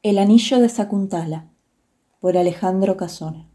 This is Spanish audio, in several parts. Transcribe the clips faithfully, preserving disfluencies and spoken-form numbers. El anillo de Sakuntala, por Alejandro Casona.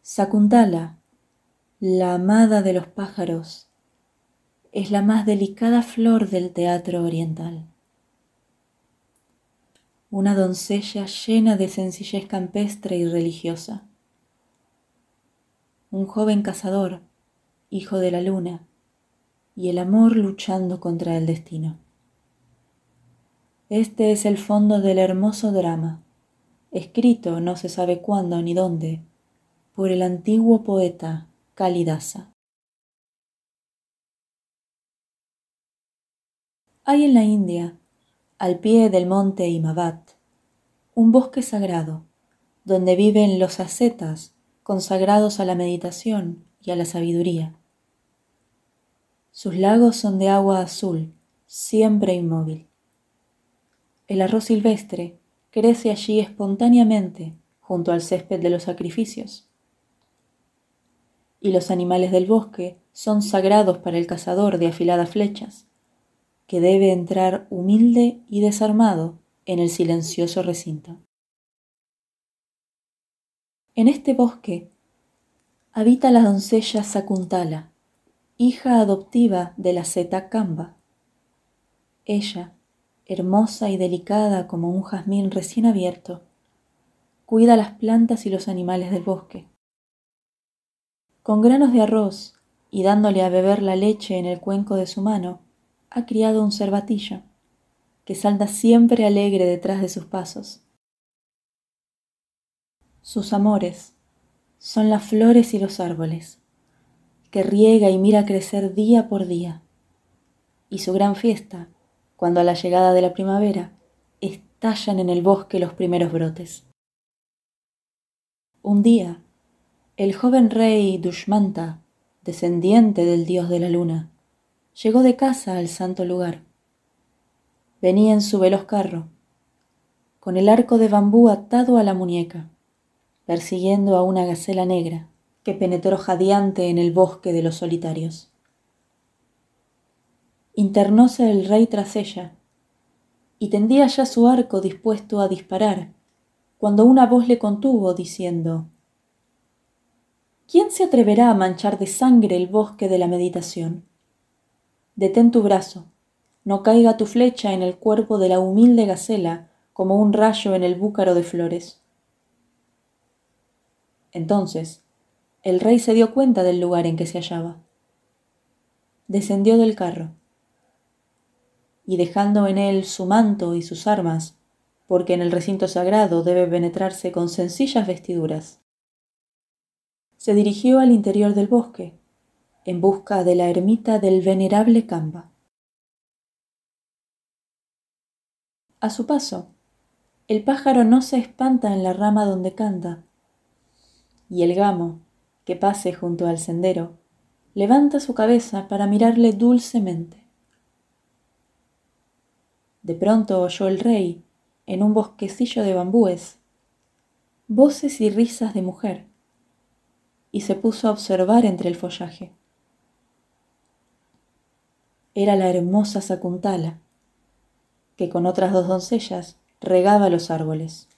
Sakuntala, la amada de los pájaros, es la más delicada flor del teatro oriental. Una doncella llena de sencillez campestre y religiosa. Un joven cazador, hijo de la luna, y el amor luchando contra el destino. Este es el fondo del hermoso drama, escrito no se sabe cuándo ni dónde, por el antiguo poeta Kalidasa. Hay en la India, al pie del monte Himavat, un bosque sagrado, donde viven los ascetas consagrados a la meditación y a la sabiduría. Sus lagos son de agua azul, siempre inmóvil. El arroz silvestre crece allí espontáneamente junto al césped de los sacrificios. Y los animales del bosque son sagrados para el cazador de afiladas flechas, que debe entrar humilde y desarmado en el silencioso recinto. En este bosque habita la doncella Sakuntala, hija adoptiva de la asceta Kamba. Ella, hermosa y delicada como un jazmín recién abierto, cuida las plantas y los animales del bosque. Con granos de arroz y dándole a beber la leche en el cuenco de su mano, ha criado un cervatillo, que salta siempre alegre detrás de sus pasos. Sus amores son las flores y los árboles, que riega y mira crecer día por día, y su gran fiesta, cuando a la llegada de la primavera estallan en el bosque los primeros brotes. Un día, el joven rey Dushmanta, descendiente del dios de la luna, llegó de casa al santo lugar. Venía en su veloz carro, con el arco de bambú atado a la muñeca, persiguiendo a una gacela negra que penetró jadeante en el bosque de los solitarios. Internóse el rey tras ella, y tendía ya su arco dispuesto a disparar, cuando una voz le contuvo, diciendo: ¿Quién se atreverá a manchar de sangre el bosque de la meditación? Detén tu brazo, no caiga tu flecha en el cuerpo de la humilde gacela como un rayo en el búcaro de flores. Entonces, el rey se dio cuenta del lugar en que se hallaba. Descendió del carro, y dejando en él su manto y sus armas, porque en el recinto sagrado debe penetrarse con sencillas vestiduras, se dirigió al interior del bosque, en busca de la ermita del venerable Kamba. A su paso, el pájaro no se espanta en la rama donde canta, y el gamo, que pase junto al sendero, levanta su cabeza para mirarle dulcemente. De pronto oyó el rey, en un bosquecillo de bambúes, voces y risas de mujer, y se puso a observar entre el follaje. Era la hermosa Sakuntala, que con otras dos doncellas regaba los árboles.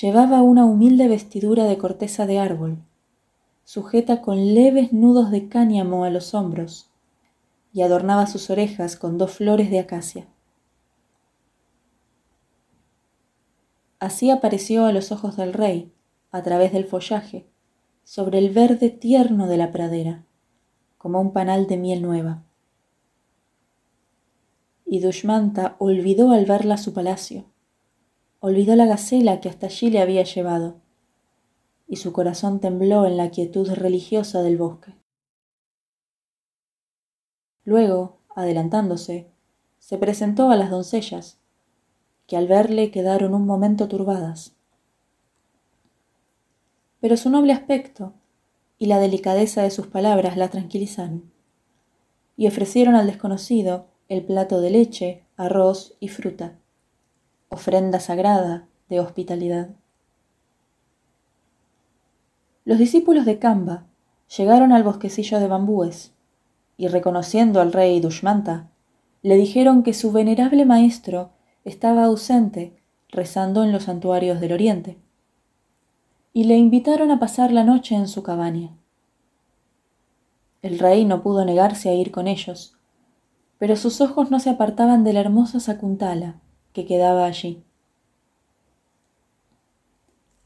Llevaba una humilde vestidura de corteza de árbol, sujeta con leves nudos de cáñamo a los hombros, y adornaba sus orejas con dos flores de acacia. Así apareció a los ojos del rey, a través del follaje, sobre el verde tierno de la pradera, como un panal de miel nueva. Y Dushmanta olvidó al verla su palacio, olvidó la gacela que hasta allí le había llevado, y su corazón tembló en la quietud religiosa del bosque. Luego, adelantándose, se presentó a las doncellas, que al verle quedaron un momento turbadas. Pero su noble aspecto y la delicadeza de sus palabras la tranquilizaron, y ofrecieron al desconocido el plato de leche, arroz y fruta, ofrenda sagrada de hospitalidad. Los discípulos de Kamba llegaron al bosquecillo de bambúes, y reconociendo al rey Dushmanta, le dijeron que su venerable maestro estaba ausente rezando en los santuarios del Oriente, y le invitaron a pasar la noche en su cabaña. El rey no pudo negarse a ir con ellos, pero sus ojos no se apartaban de la hermosa Sakuntala que quedaba allí.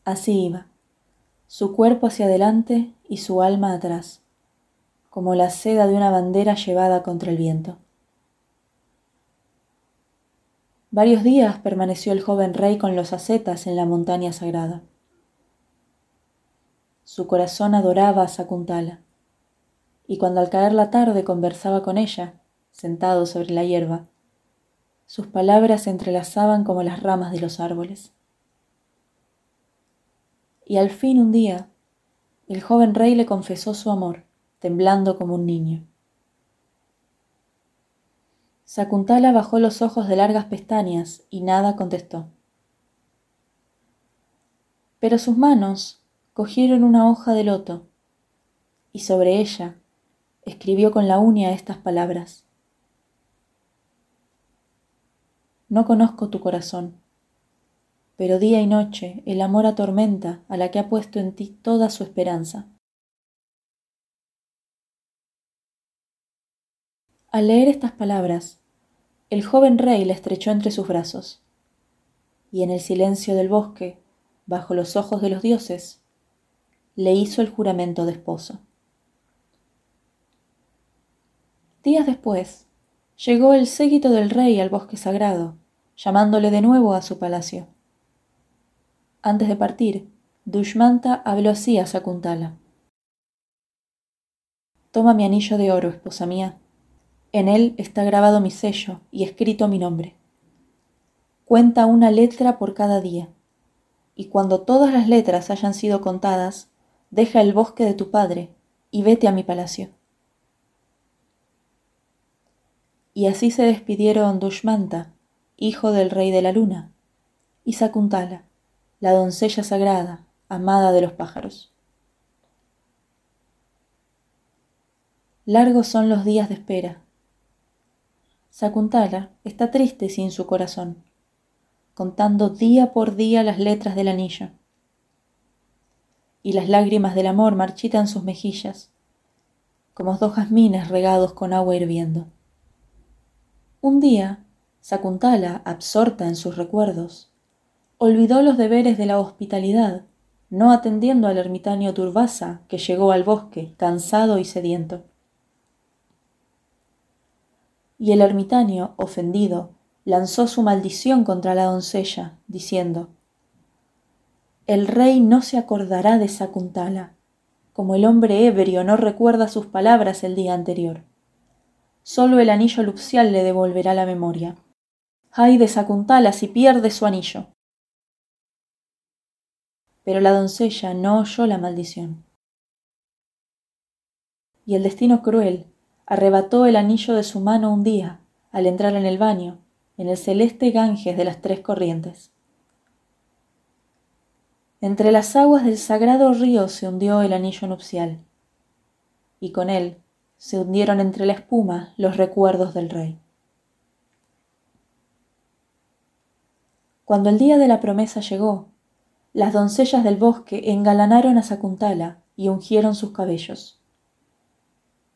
Así iba, su cuerpo hacia adelante y su alma atrás, como la seda de una bandera llevada contra el viento. Varios días permaneció el joven rey con los ascetas en la montaña sagrada. Su corazón adoraba a Sakuntala, y cuando al caer la tarde conversaba con ella, sentado sobre la hierba, sus palabras se entrelazaban como las ramas de los árboles. Y al fin un día, el joven rey le confesó su amor, temblando como un niño. Sakuntala bajó los ojos de largas pestañas y nada contestó. Pero sus manos cogieron una hoja de loto y sobre ella escribió con la uña estas palabras: No conozco tu corazón, pero día y noche el amor atormenta a la que ha puesto en ti toda su esperanza. Al leer estas palabras, el joven rey la estrechó entre sus brazos, y en el silencio del bosque, bajo los ojos de los dioses, le hizo el juramento de esposo. Días después, llegó el séquito del rey al bosque sagrado, llamándole de nuevo a su palacio. Antes de partir, Dushmanta habló así a Sakuntala: Toma mi anillo de oro, esposa mía. En él está grabado mi sello y escrito mi nombre. Cuenta una letra por cada día, y cuando todas las letras hayan sido contadas, deja el bosque de tu padre y vete a mi palacio. Y así se despidieron Dushmanta, hijo del rey de la luna, y Sakuntala, la doncella sagrada, amada de los pájaros. Largos son los días de espera. Sakuntala está triste sin su corazón, contando día por día las letras del anillo. Y las lágrimas del amor marchitan sus mejillas, como dos jazmines regados con agua hirviendo. Un día, Sakuntala, absorta en sus recuerdos, olvidó los deberes de la hospitalidad, no atendiendo al ermitaño Durvasa que llegó al bosque, cansado y sediento. Y el ermitaño, ofendido, lanzó su maldición contra la doncella, diciendo: El rey no se acordará de Sakuntala, como el hombre ebrio no recuerda sus palabras el día anterior. Solo el anillo nupcial le devolverá la memoria. ¡Ay de Sakuntala si pierde su anillo! Pero la doncella no oyó la maldición. Y el destino cruel arrebató el anillo de su mano un día, al entrar en el baño, en el celeste Ganges de las tres corrientes. Entre las aguas del sagrado río se hundió el anillo nupcial, y con él se hundieron entre la espuma los recuerdos del rey. Cuando el día de la promesa llegó, las doncellas del bosque engalanaron a Sakuntala y ungieron sus cabellos.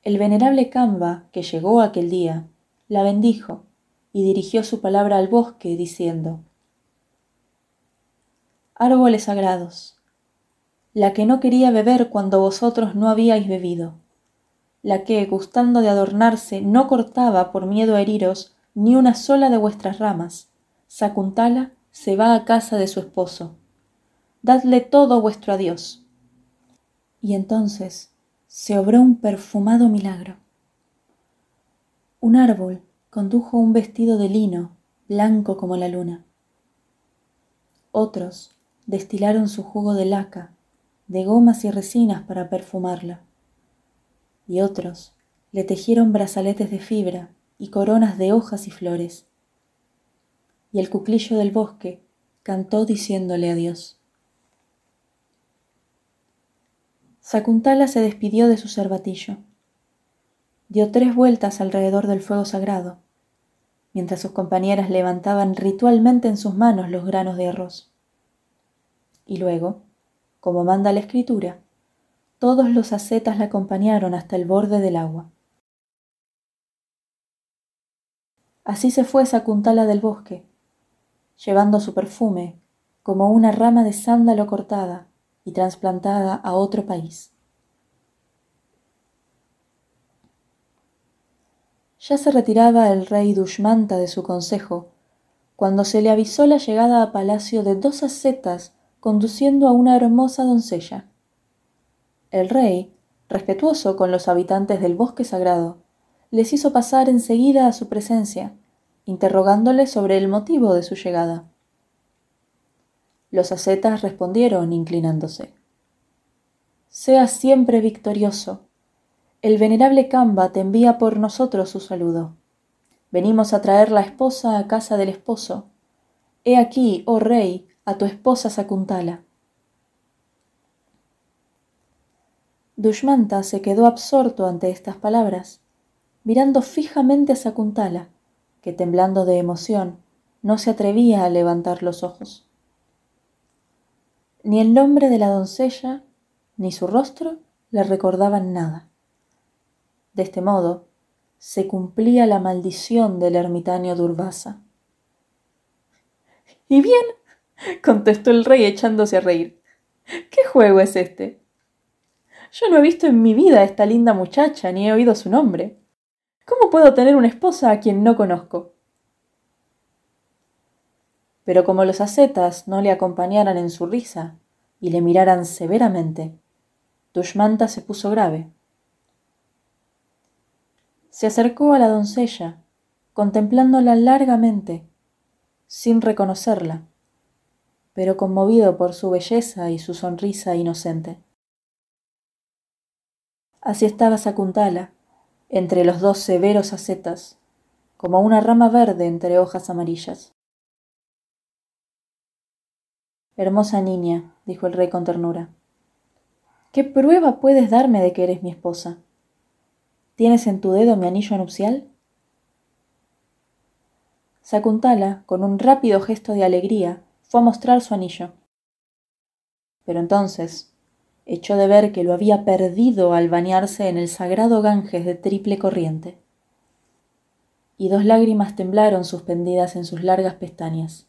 El venerable Kanva, que llegó aquel día, la bendijo y dirigió su palabra al bosque, diciendo: Árboles sagrados, la que no quería beber cuando vosotros no habíais bebido, la que, gustando de adornarse, no cortaba por miedo a heriros ni una sola de vuestras ramas, Sakuntala se va a casa de su esposo. Dadle todo vuestro adiós. Y entonces se obró un perfumado milagro. Un árbol condujo un vestido de lino, blanco como la luna. Otros destilaron su jugo de laca, de gomas y resinas para perfumarla. Y otros le tejieron brazaletes de fibra y coronas de hojas y flores. Y el cuclillo del bosque cantó diciéndole adiós. Sakuntala se despidió de su cervatillo. Dio tres vueltas alrededor del fuego sagrado, mientras sus compañeras levantaban ritualmente en sus manos los granos de arroz. Y luego, como manda la escritura, todos los ascetas la acompañaron hasta el borde del agua. Así se fue Sakuntala del bosque, llevando su perfume como una rama de sándalo cortada y trasplantada a otro país. Ya se retiraba el rey Dushmanta de su consejo, cuando se le avisó la llegada a palacio de dos ascetas conduciendo a una hermosa doncella. El rey, respetuoso con los habitantes del bosque sagrado, les hizo pasar enseguida a su presencia, interrogándoles sobre el motivo de su llegada. Los ascetas respondieron inclinándose. «Sea siempre victorioso. El venerable Kamba te envía por nosotros su saludo. Venimos a traer la esposa a casa del esposo. He aquí, oh rey, a tu esposa Sakuntala». Dushmanta se quedó absorto ante estas palabras, mirando fijamente a Sakuntala, que temblando de emoción, no se atrevía a levantar los ojos. Ni el nombre de la doncella, ni su rostro le recordaban nada. De este modo, se cumplía la maldición del ermitaño Durvasa. —¡Y bien! —contestó el rey echándose a reír—. ¿Qué juego es este? Yo no he visto en mi vida a esta linda muchacha ni he oído su nombre. ¿Cómo puedo tener una esposa a quien no conozco? Pero como los ascetas no le acompañaran en su risa y le miraran severamente, Dushmanta se puso grave. Se acercó a la doncella, contemplándola largamente, sin reconocerla, pero conmovido por su belleza y su sonrisa inocente. Así estaba Sakuntala, entre los dos severos ascetas, como una rama verde entre hojas amarillas. «Hermosa niña», dijo el rey con ternura, «¿qué prueba puedes darme de que eres mi esposa? ¿Tienes en tu dedo mi anillo nupcial?» Sakuntala, con un rápido gesto de alegría, fue a mostrar su anillo. Pero entonces echó de ver que lo había perdido al bañarse en el sagrado Ganges de triple corriente. Y dos lágrimas temblaron suspendidas en sus largas pestañas.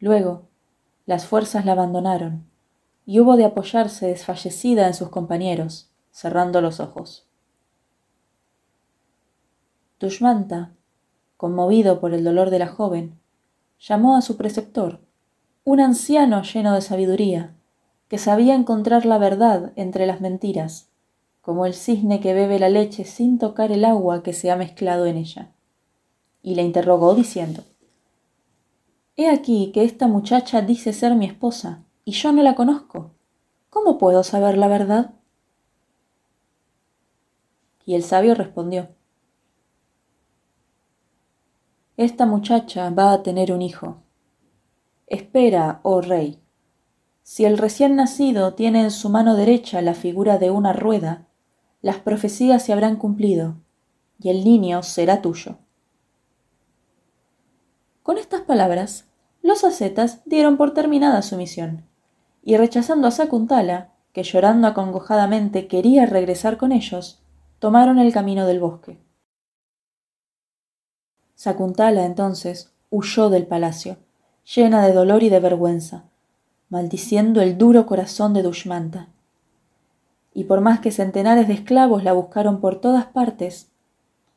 Luego, las fuerzas la abandonaron y hubo de apoyarse desfallecida en sus compañeros, cerrando los ojos. Dushmanta, conmovido por el dolor de la joven, llamó a su preceptor, un anciano lleno de sabiduría, que sabía encontrar la verdad entre las mentiras, como el cisne que bebe la leche sin tocar el agua que se ha mezclado en ella, y le interrogó diciendo: «He aquí que esta muchacha dice ser mi esposa, y yo no la conozco. ¿Cómo puedo saber la verdad?» Y el sabio respondió: «Esta muchacha va a tener un hijo. Espera, oh rey. Si el recién nacido tiene en su mano derecha la figura de una rueda, las profecías se habrán cumplido, y el niño será tuyo». Con estas palabras, los ascetas dieron por terminada su misión, y rechazando a Sakuntala, que llorando acongojadamente quería regresar con ellos, tomaron el camino del bosque. Sakuntala entonces huyó del palacio, llena de dolor y de vergüenza, maldiciendo el duro corazón de Dushmanta. Y por más que centenares de esclavos la buscaron por todas partes,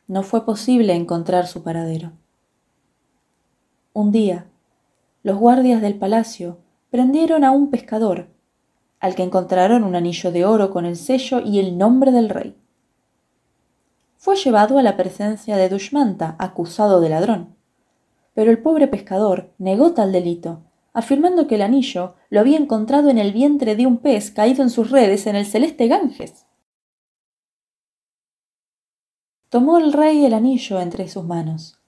no fue posible encontrar su paradero. Un día, los guardias del palacio prendieron a un pescador, al que encontraron un anillo de oro con el sello y el nombre del rey. Fue llevado a la presencia de Dushmanta, acusado de ladrón. Pero el pobre pescador negó tal delito, afirmando que el anillo lo había encontrado en el vientre de un pez caído en sus redes en el celeste Ganges. Tomó el rey el anillo entre sus manos,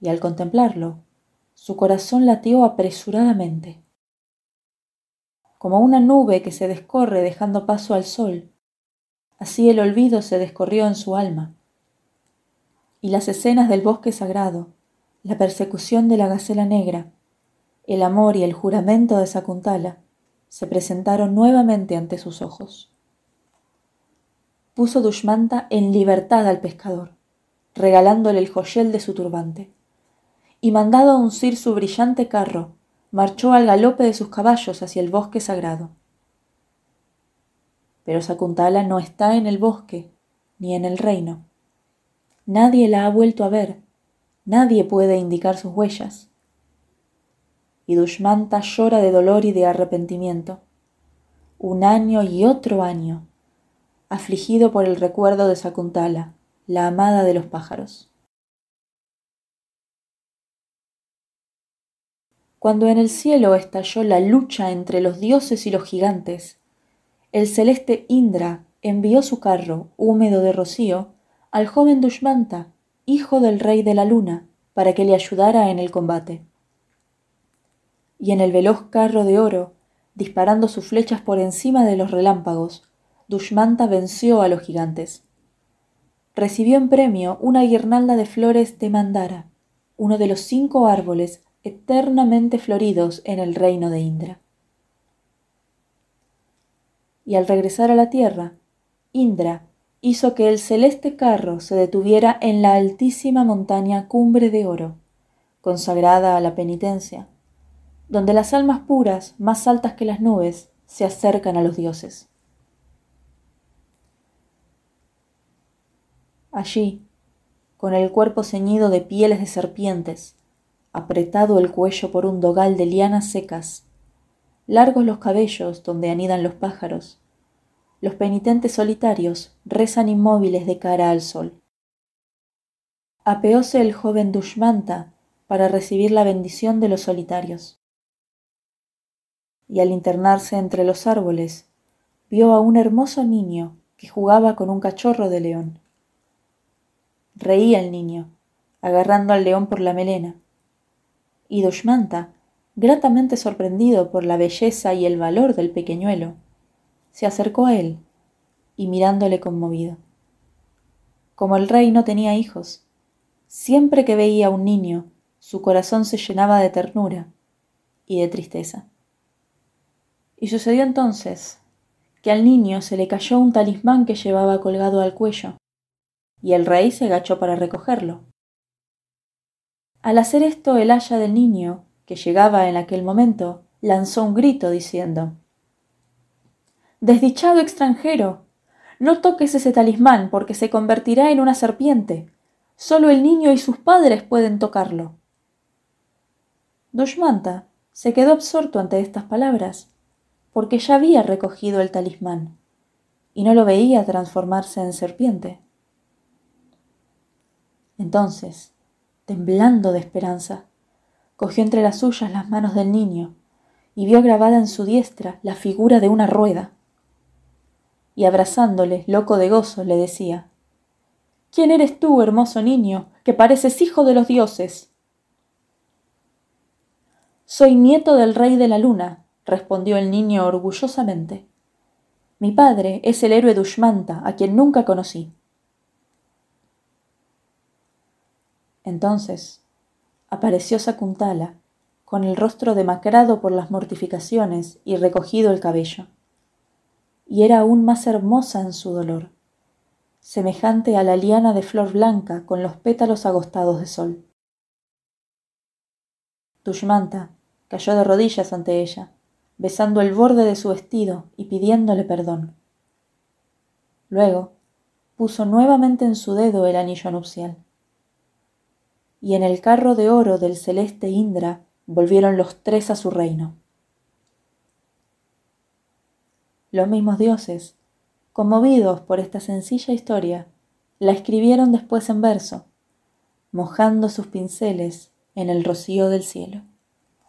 y al contemplarlo, su corazón latió apresuradamente. Como una nube que se descorre dejando paso al sol, así el olvido se descorrió en su alma, y las escenas del bosque sagrado, la persecución de la gacela negra, el amor y el juramento de Sakuntala se presentaron nuevamente ante sus ojos. Puso Dushmanta en libertad al pescador, regalándole el joyel de su turbante, y mandado a uncir su brillante carro, marchó al galope de sus caballos hacia el bosque sagrado. Pero Sakuntala no está en el bosque ni en el reino. Nadie la ha vuelto a ver, nadie puede indicar sus huellas. Y Dushmanta llora de dolor y de arrepentimiento, un año y otro año, afligido por el recuerdo de Sakuntala, la amada de los pájaros. Cuando en el cielo estalló la lucha entre los dioses y los gigantes, el celeste Indra envió su carro, húmedo de rocío, al joven Dushmanta, hijo del rey de la luna, para que le ayudara en el combate. Y en el veloz carro de oro, disparando sus flechas por encima de los relámpagos, Dushmanta venció a los gigantes. Recibió en premio una guirnalda de flores de mandara, uno de los cinco árboles eternamente floridos en el reino de Indra. Y al regresar a la tierra, Indra hizo que el celeste carro se detuviera en la altísima montaña Cumbre de Oro, consagrada a la penitencia, donde las almas puras, más altas que las nubes, se acercan a los dioses. Allí, con el cuerpo ceñido de pieles de serpientes, apretado el cuello por un dogal de lianas secas, largos los cabellos donde anidan los pájaros, los penitentes solitarios rezan inmóviles de cara al sol. Apeóse el joven Dushmanta para recibir la bendición de los solitarios. Y al internarse entre los árboles, vio a un hermoso niño que jugaba con un cachorro de león. Reía el niño, agarrando al león por la melena. Y Dushmanta, gratamente sorprendido por la belleza y el valor del pequeñuelo, se acercó a él y mirándole conmovido. Como el rey no tenía hijos, siempre que veía a un niño, su corazón se llenaba de ternura y de tristeza. Y sucedió entonces que al niño se le cayó un talismán que llevaba colgado al cuello, y el rey se agachó para recogerlo. Al hacer esto, el aya del niño, que llegaba en aquel momento, lanzó un grito diciendo: «¡Desdichado extranjero! No toques ese talismán porque se convertirá en una serpiente. Solo el niño y sus padres pueden tocarlo». Dushmanta se quedó absorto ante estas palabras, porque ya había recogido el talismán, y no lo veía transformarse en serpiente. Entonces, temblando de esperanza, cogió entre las suyas las manos del niño y vio grabada en su diestra la figura de una rueda. Y abrazándole, loco de gozo, le decía: «¿Quién eres tú, hermoso niño, que pareces hijo de los dioses?». «Soy nieto del rey de la luna», respondió el niño orgullosamente. «Mi padre es el héroe Dushmanta, a quien nunca conocí». Entonces apareció Sakuntala, con el rostro demacrado por las mortificaciones y recogido el cabello. Y era aún más hermosa en su dolor, semejante a la liana de flor blanca con los pétalos agostados de sol. Dushmanta cayó de rodillas ante ella, besando el borde de su vestido y pidiéndole perdón. Luego puso nuevamente en su dedo el anillo nupcial. Y en el carro de oro del celeste Indra volvieron los tres a su reino. Los mismos dioses, conmovidos por esta sencilla historia, la escribieron después en verso, mojando sus pinceles en el rocío del cielo.